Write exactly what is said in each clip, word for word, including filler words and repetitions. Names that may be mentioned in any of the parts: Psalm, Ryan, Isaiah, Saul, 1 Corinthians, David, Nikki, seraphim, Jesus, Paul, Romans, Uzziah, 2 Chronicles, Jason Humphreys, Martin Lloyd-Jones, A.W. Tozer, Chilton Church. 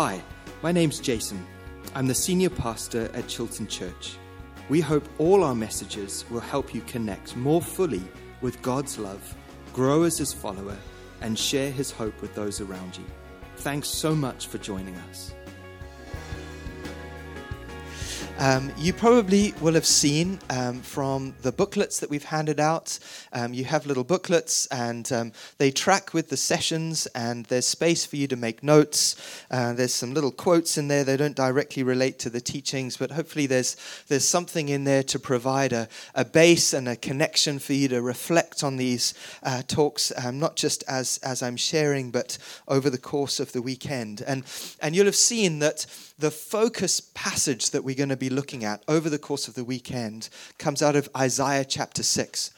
Hi, my name's Jason. I'm the senior pastor at Chilton Church. We hope all our messages will help you connect more fully with God's love, grow as his follower, and share his hope with those around you. Thanks so much for joining us. Um, you probably will have seen um, from the booklets that we've handed out, um, you have little booklets and um, they track with the sessions and there's space for you to make notes. Uh, there's some little quotes in there. They don't directly relate to the teachings, but hopefully there's there's something in there to provide a, a base and a connection for you to reflect on these uh, talks, um, not just as, as I'm sharing, but over the course of the weekend. And, and you'll have seen that the focus passage that we're going to be looking at over the course of the weekend comes out of Isaiah chapter six.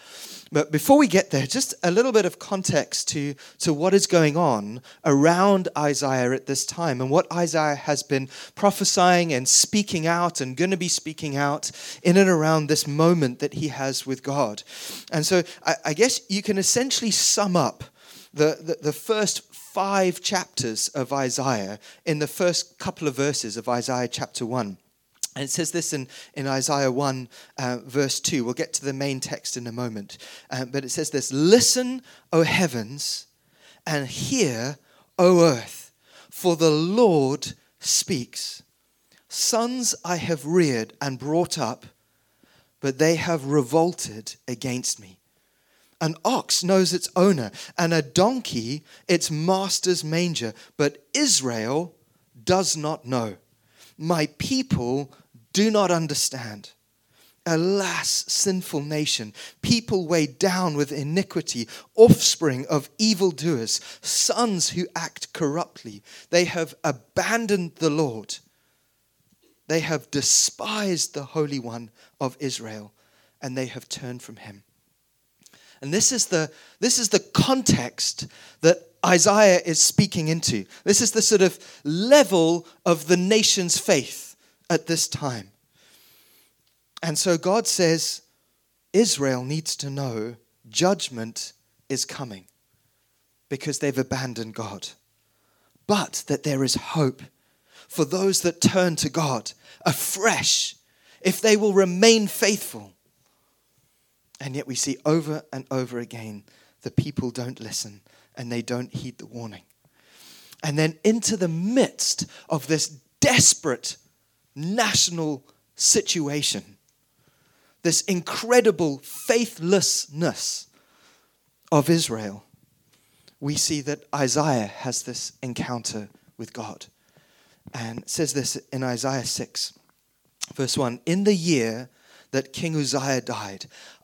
But before we get there, just a little bit of context to, to what is going on around Isaiah at this time and what Isaiah has been prophesying and speaking out and going to be speaking out in and around this moment that he has with God. And so I, I guess you can essentially sum up the, the, the first five chapters of Isaiah in the first couple of verses of Isaiah chapter one. And it says this in, in Isaiah one, uh, verse two. We'll get to the main text in a moment. Uh, but it says this, "Listen, O heavens, and hear, O earth, for the Lord speaks. Sons I have reared and brought up, but they have revolted against me. An ox knows its owner, and a donkey its master's manger. But Israel does not know. My people do not understand. Alas, sinful nation, people weighed down with iniquity, offspring of evildoers, sons who act corruptly. They have abandoned the Lord. They have despised the Holy One of Israel, and they have turned from him." And this is the this is the context that Isaiah is speaking into. This is the sort of level of the nation's faith at this time. And so God says, Israel needs to know judgment is coming because they've abandoned God. But that there is hope for those that turn to God afresh if they will remain faithful. And yet we see over and over again, the people don't listen and they don't heed the warning. And then into the midst of this desperate national situation, this incredible faithlessness of Israel, we see that Isaiah has this encounter with God. And it says this in Isaiah six, verse one, "In the year that King Uzziah died,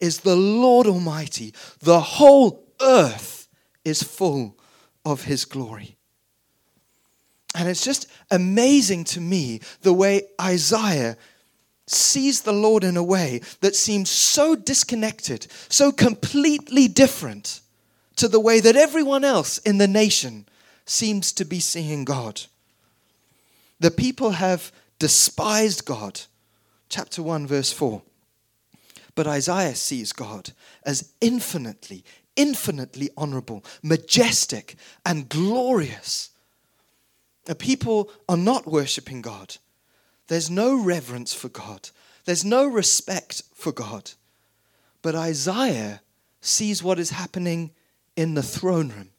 is the Lord Almighty. The whole earth is full of his glory.'" And it's just amazing to me the way Isaiah sees the Lord in a way that seems so disconnected, so completely different to the way that everyone else in the nation seems to be seeing God. The people have despised God. Chapter one, verse four. But Isaiah sees God as infinitely, infinitely honorable, majestic, and glorious. The people are not worshiping God. There's no reverence for God. There's no respect for God. But Isaiah sees what is happening in the throne room,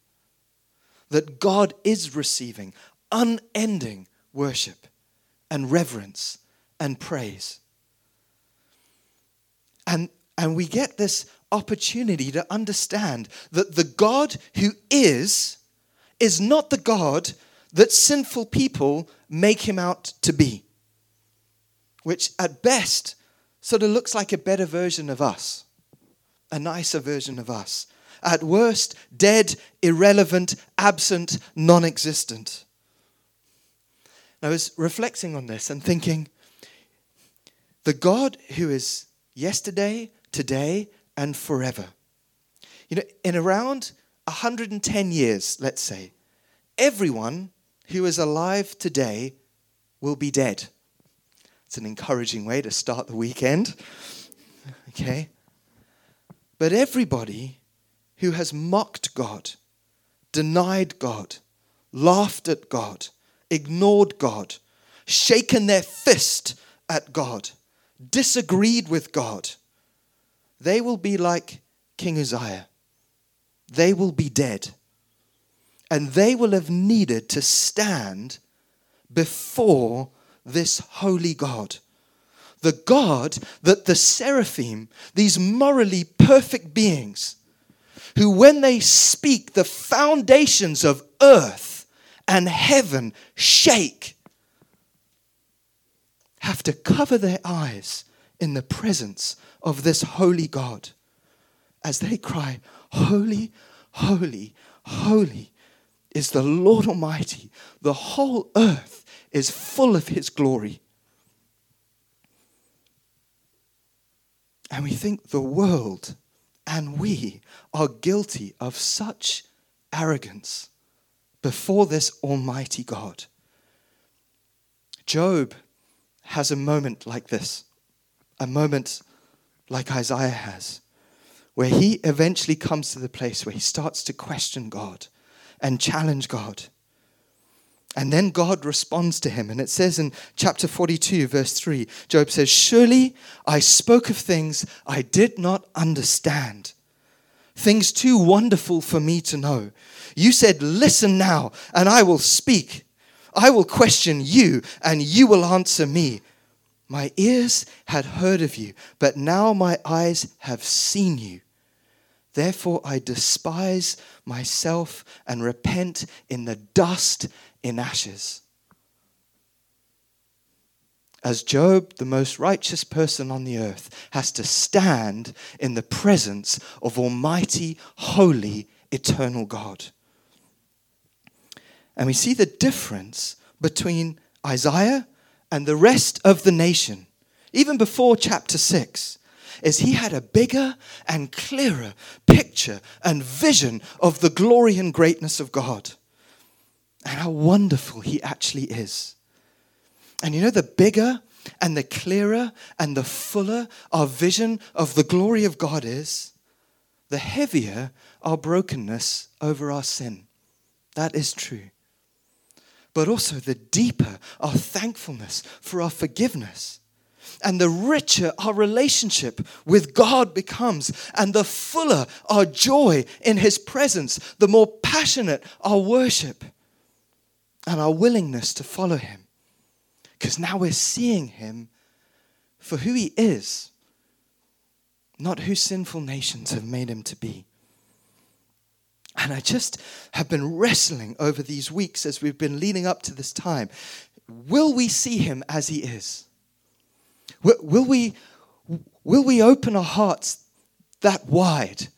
that God is receiving unending worship and reverence and praise. And and we get this opportunity to understand that the God who is, is not the God that sinful people make him out to be, which at best sort of looks like a better version of us, a nicer version of us. At worst, dead, irrelevant, absent, non-existent. And I was reflecting on this and thinking, The God who is yesterday, today, and forever. You know, in around one hundred ten years, let's say, everyone who is alive today will be dead. It's an encouraging way to start the weekend. Okay? But everybody who has mocked God, denied God, laughed at God, ignored God, shaken their fist at God, disagreed with God, they will be like King Uzziah. They will be dead. And they will have needed to stand before this holy God. The God that the seraphim, these morally perfect beings, who when they speak, the foundations of earth and heaven shake, have to cover their eyes in the presence of this holy God as they cry, "Holy, holy, holy is the Lord Almighty. The whole earth is full of his glory." And we think the world and we are guilty of such arrogance before this Almighty God. Job has a moment like this, a moment like Isaiah has, where he eventually comes to the place where he starts to question God and challenge God. And then God responds to him. And it says in chapter forty-two, verse three, Job says, "Surely I spoke of things I did not understand, things too wonderful for me to know. You said, 'Listen now, and I will speak. I will question you, and you will answer me.' My ears had heard of you, but now my eyes have seen you. Therefore I despise myself and repent in the dust, in ashes." As Job, the most righteous person on the earth, has to stand in the presence of Almighty, holy, eternal God. And we see the difference between Isaiah and the rest of the nation, even before chapter six, is he had a bigger and clearer picture and vision of the glory and greatness of God and how wonderful he actually is. And you know, the bigger and the clearer and the fuller our vision of the glory of God is, the heavier our brokenness over our sin. That is true. But also the deeper our thankfulness for our forgiveness, and the richer our relationship with God becomes, and the fuller our joy in his presence, the more passionate our worship and our willingness to follow him. Because now we're seeing him for who he is, not who sinful nations have made him to be. And I just have been wrestling over these weeks as we've been leading up to this time. Will we see him as he is? Will, will we, will we open our hearts that wide?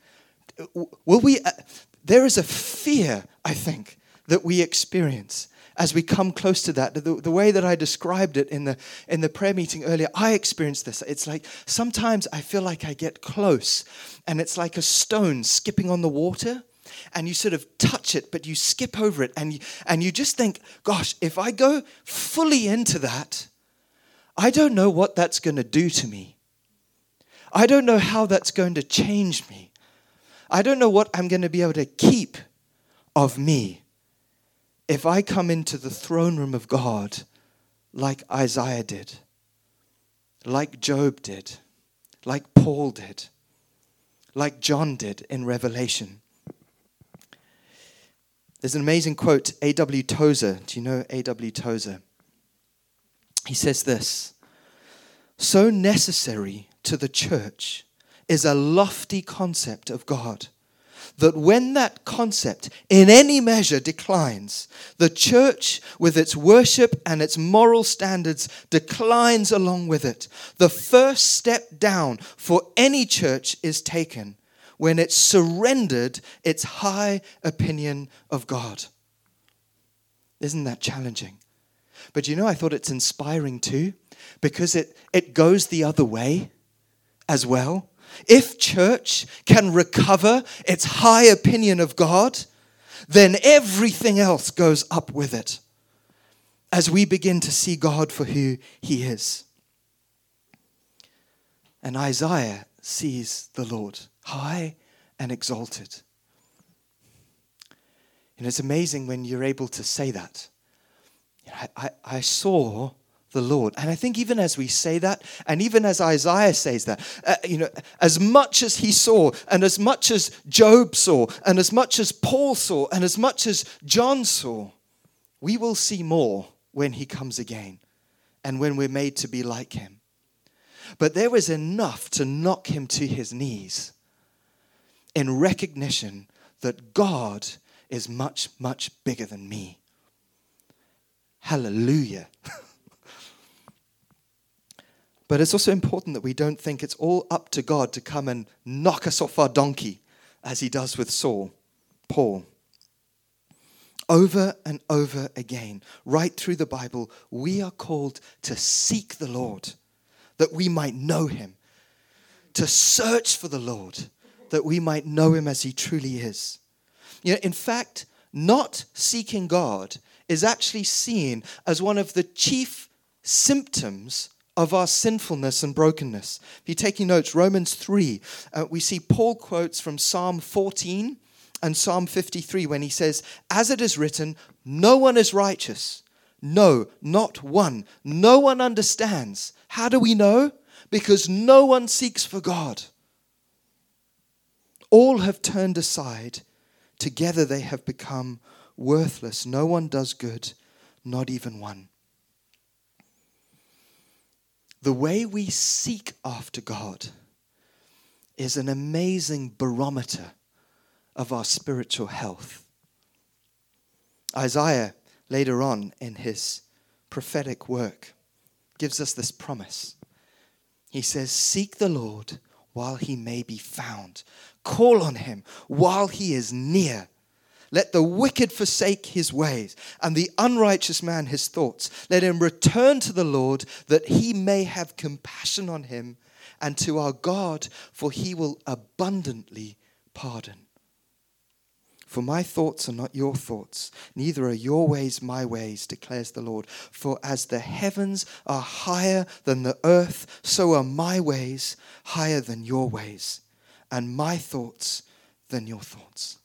Will we? Uh, there is a fear, I think, that we experience as we come close to that. The, the way that I described it in the in the prayer meeting earlier, I experienced this. It's like sometimes I feel like I get close and it's like a stone skipping on the water, and you sort of touch it, but you skip over it, and you, and you just think, gosh, if I go fully into that, I don't know what that's going to do to me. I don't know how that's going to change me. I don't know what I'm going to be able to keep of me if I come into the throne room of God like Isaiah did, like Job did, like Paul did, like John did in Revelation. There's an amazing quote, A W Tozer. Do you know A W Tozer? He says this: "So necessary to the church is a lofty concept of God, that when that concept in any measure declines, the church with its worship and its moral standards declines along with it. The first step down for any church is taken when it surrendered its high opinion of God." Isn't that challenging? But you know, I thought it's inspiring too, because it, it goes the other way as well. If church can recover its high opinion of God, then everything else goes up with it as we begin to see God for who he is. And Isaiah sees the Lord high and exalted. And it's amazing when you're able to say that. I, I, I saw the Lord. And I think even as we say that, and even as Isaiah says that, uh, you know, as much as he saw, and as much as Job saw, and as much as Paul saw, and as much as John saw, we will see more when he comes again and when we're made to be like him. But there was enough to knock him to his knees in recognition that God is much, much bigger than me. Hallelujah. But it's also important that we don't think it's all up to God to come and knock us off our donkey, as he does with Saul, Paul. Over and over again, right through the Bible, we are called to seek the Lord, that we might know him, to search for the Lord, that we might know him as he truly is. You know, in fact, not seeking God is actually seen as one of the chief symptoms of our sinfulness and brokenness. If you're taking notes, Romans three, uh, we see Paul quotes from Psalm fourteen and Psalm fifty-three when he says, "As it is written, no one is righteous. No, not one. No one understands." How do we know? Because no one seeks for God. All have turned aside. Together they have become worthless. No one does good, not even one. The way we seek after God is an amazing barometer of our spiritual health. Isaiah, later on in his prophetic work, gives us this promise. He says, "Seek the Lord while he may be found. Call on him while he is near. Let the wicked forsake his ways, and the unrighteous man his thoughts. Let him return to the Lord, that he may have compassion on him, and to our God, for he will abundantly pardon. For my thoughts are not your thoughts, neither are your ways my ways, declares the Lord. For as the heavens are higher than the earth, so are my ways higher than your ways, and my thoughts than your thoughts."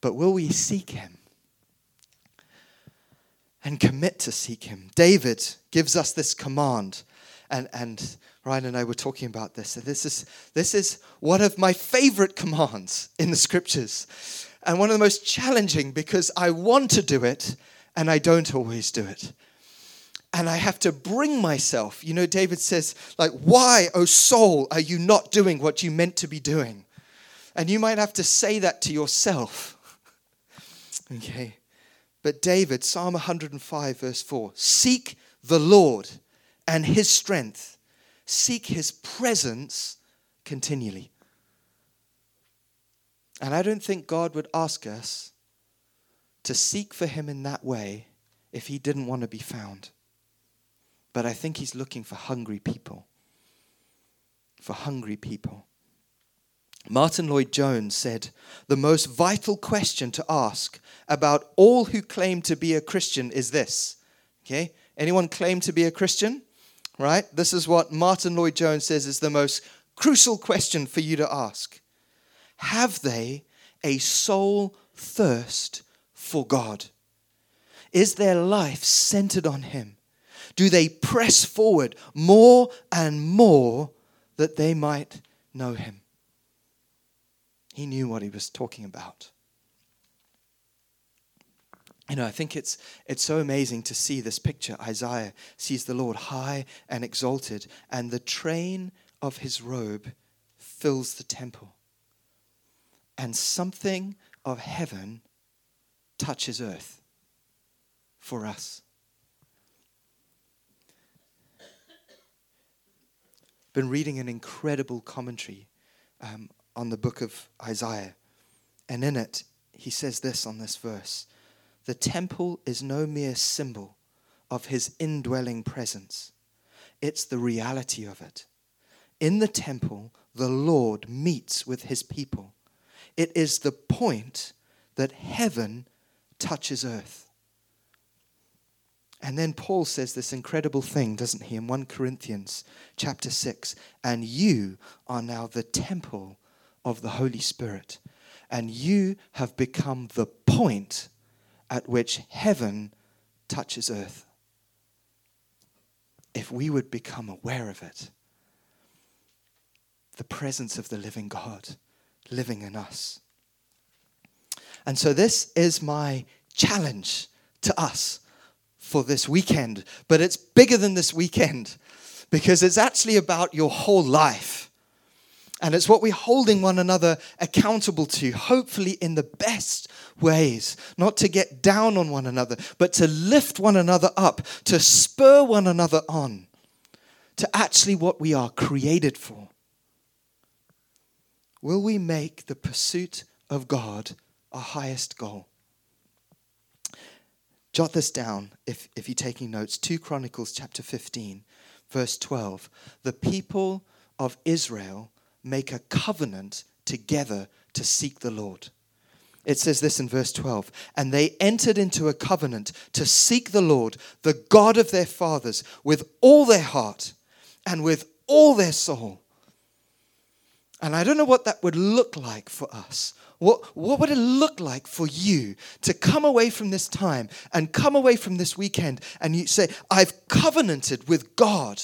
But will we seek him and commit to seek him? David gives us this command, and, and Ryan and I were talking about this. So this is, this is one of my favorite commands in the scriptures, and one of the most challenging, because I want to do it and I don't always do it. And I have to bring myself. You know, David says, like, "Why, O soul, are you not doing what you meant to be doing?" And you might have to say that to yourself. Okay. But David, Psalm one hundred five, verse four, "Seek the Lord and his strength. Seek his presence continually." And I don't think God would ask us to seek for him in that way if he didn't want to be found. But I think he's looking for hungry people. For hungry people. Martin Lloyd-Jones said, "The most vital question to ask about all who claim to be a Christian is this." Okay? Anyone claim to be a Christian? Right? This is what Martin Lloyd-Jones says is the most crucial question for you to ask. "Have they a soul thirst for God? Is their life centered on him? Do they press forward more and more that they might know him?" He knew what he was talking about. You know, I think it's it's so amazing to see this picture. Isaiah sees the Lord high and exalted, and the train of his robe fills the temple. And something of heaven touches earth for us. Been reading an incredible commentary um, on the book of Isaiah. And in it, he says this on this verse: "The temple is no mere symbol of his indwelling presence. It's the reality of it. In the temple, the Lord meets with his people. It is the point that heaven touches earth. And then Paul says this incredible thing, doesn't he, in First Corinthians chapter six, and you are now the temple of the Holy Spirit, and you have become the point at which heaven touches earth. If we would become aware of it, the presence of the living God living in us. And so this is my challenge to us for this weekend. But it's bigger than this weekend, because it's actually about your whole life. And it's what we're holding one another accountable to, hopefully in the best ways, not to get down on one another, but to lift one another up, to spur one another on, to actually what we are created for. Will we make the pursuit of God our highest goal? Jot this down if, if you're taking notes. Second Chronicles chapter fifteen, verse twelve. The people of Israel make a covenant together to seek the Lord. It says this in verse twelve, and they entered into a covenant to seek the Lord, the God of their fathers, with all their heart and with all their soul. And I don't know what that would look like for us. What, what would it look like for you to come away from this time and come away from this weekend and you say, I've covenanted with God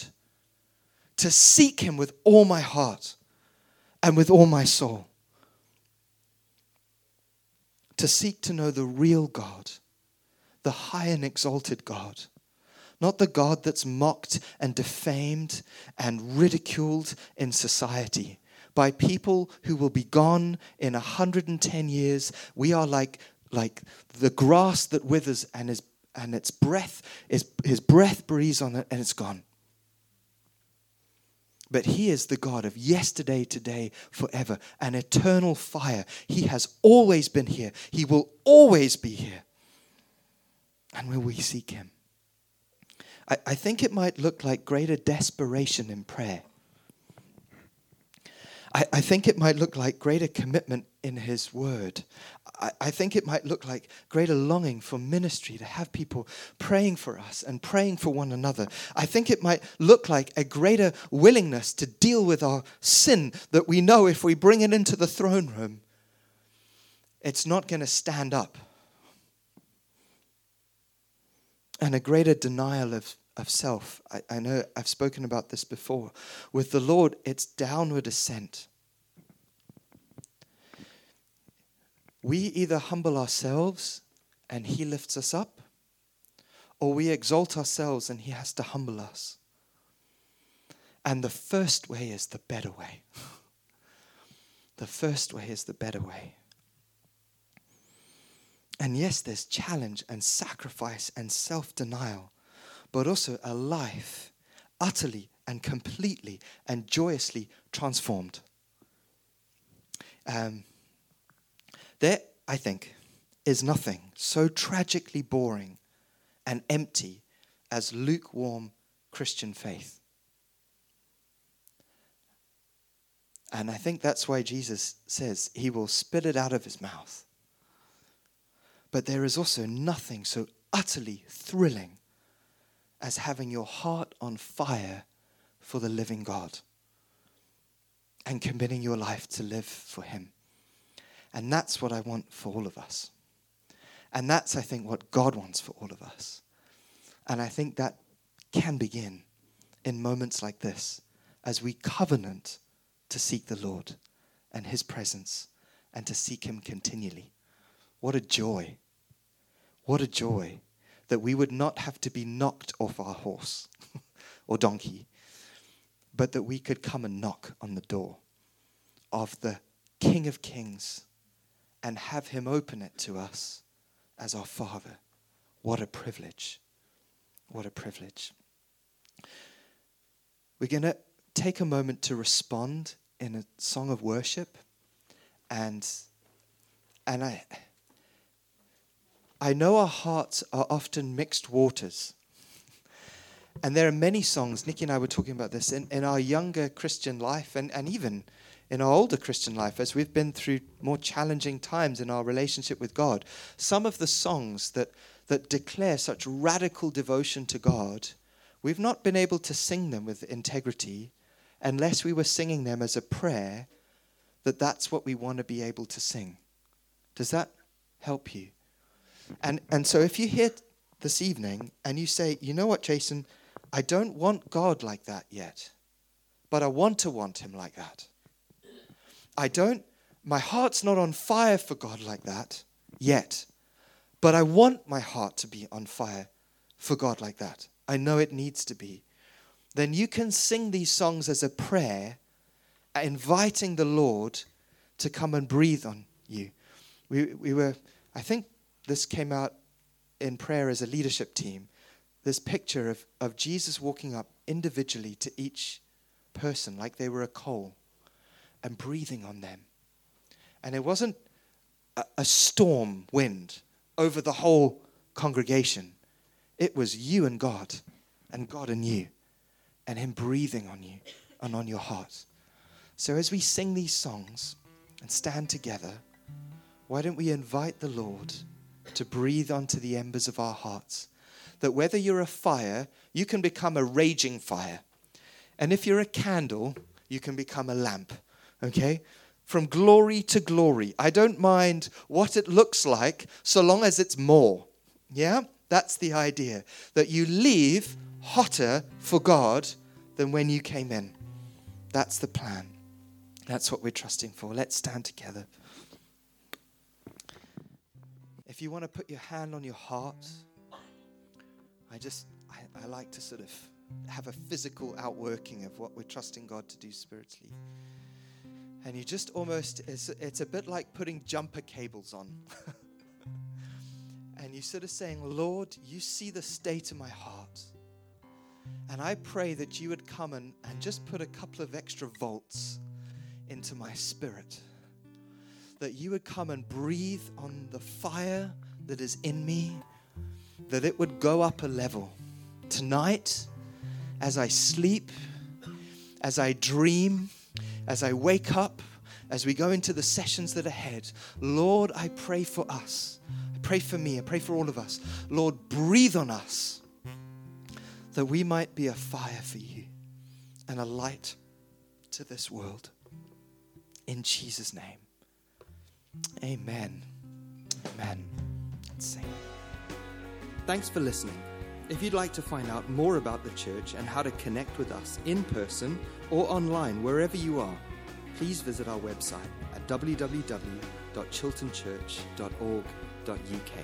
to seek him with all my heart and with all my soul. To seek to know the real God, the high and exalted God. Not the God that's mocked and defamed and ridiculed in society by people who will be gone in one hundred ten years. We are like, like the grass that withers and is and its breath is his breath breathes on it and it's gone. But he is the God of yesterday, today, forever, an eternal fire. He has always been here. He will always be here. And will we seek him? I, I think it might look like greater desperation in prayer. I, I think it might look like greater commitment in his word. I, I think it might look like greater longing for ministry, to have people praying for us and praying for one another. I think it might look like a greater willingness to deal with our sin that we know if we bring it into the throne room, it's not going to stand up. And a greater denial of, of self. I, I know I've spoken about this before. With the Lord, it's downward ascent. We either humble ourselves and he lifts us up, or we exalt ourselves and he has to humble us. And the first way is the better way. The first way is the better way. And yes, there's challenge and sacrifice and self-denial, but also a life utterly and completely and joyously transformed. Um. There, I think, is nothing so tragically boring and empty as lukewarm Christian faith. And I think that's why Jesus says he will spit it out of his mouth. But there is also nothing so utterly thrilling as having your heart on fire for the living God and committing your life to live for him. And that's what I want for all of us. And that's, I think, what God wants for all of us. And I think that can begin in moments like this, as we covenant to seek the Lord and his presence and to seek him continually. What a joy. What a joy that we would not have to be knocked off our horse or donkey, but that we could come and knock on the door of the King of Kings and have him open it to us as our Father. What a privilege. What a privilege. We're going to take a moment to respond in a song of worship. And and I, I know our hearts are often mixed waters. And there are many songs, Nikki and I were talking about this, in, in our younger Christian life and, and even in our older Christian life, as we've been through more challenging times in our relationship with God, some of the songs that, that declare such radical devotion to God, we've not been able to sing them with integrity unless we were singing them as a prayer that that's what we want to be able to sing. Does that help you? And and so if you're here this evening and you say, you know what, Jason, I don't want God like that yet, but I want to want him like that. I don't, my heart's not on fire for God like that yet, but I want my heart to be on fire for God like that. I know it needs to be. Then you can sing these songs as a prayer, inviting the Lord to come and breathe on you. We we were, I think this came out in prayer as a leadership team, this picture of, of Jesus walking up individually to each person like they were a coal and breathing on them. And it wasn't a, a storm wind over the whole congregation. It was you and God, and God and you, and him breathing on you and on your heart. So as we sing these songs and stand together, why don't we invite the Lord to breathe onto the embers of our hearts? That whether you're a fire, you can become a raging fire. And if you're a candle, you can become a lamp. Okay? From glory to glory. I don't mind what it looks like, so long as it's more. Yeah? That's the idea. That you leave hotter for God than when you came in. That's the plan. That's what we're trusting for. Let's stand together. If you want to put your hand on your heart, I just, I, I like to sort of have a physical outworking of what we're trusting God to do spiritually. And you just almost, it's, it's a bit like putting jumper cables on. And you're sort of saying, Lord, you see the state of my heart. And I pray that you would come and, and just put a couple of extra volts into my spirit. That you would come and breathe on the fire that is in me. That it would go up a level. Tonight, as I sleep, as I dream, as I wake up, as we go into the sessions that are ahead, Lord, I pray for us. I pray for me. I pray for all of us. Lord, breathe on us. That we might be a fire for you and a light to this world. In Jesus' name. Amen. Amen. Let's sing. Thanks for listening. If you'd like to find out more about the church and how to connect with us in person or online wherever you are, please visit our website at w w w dot chilton church dot org dot u k.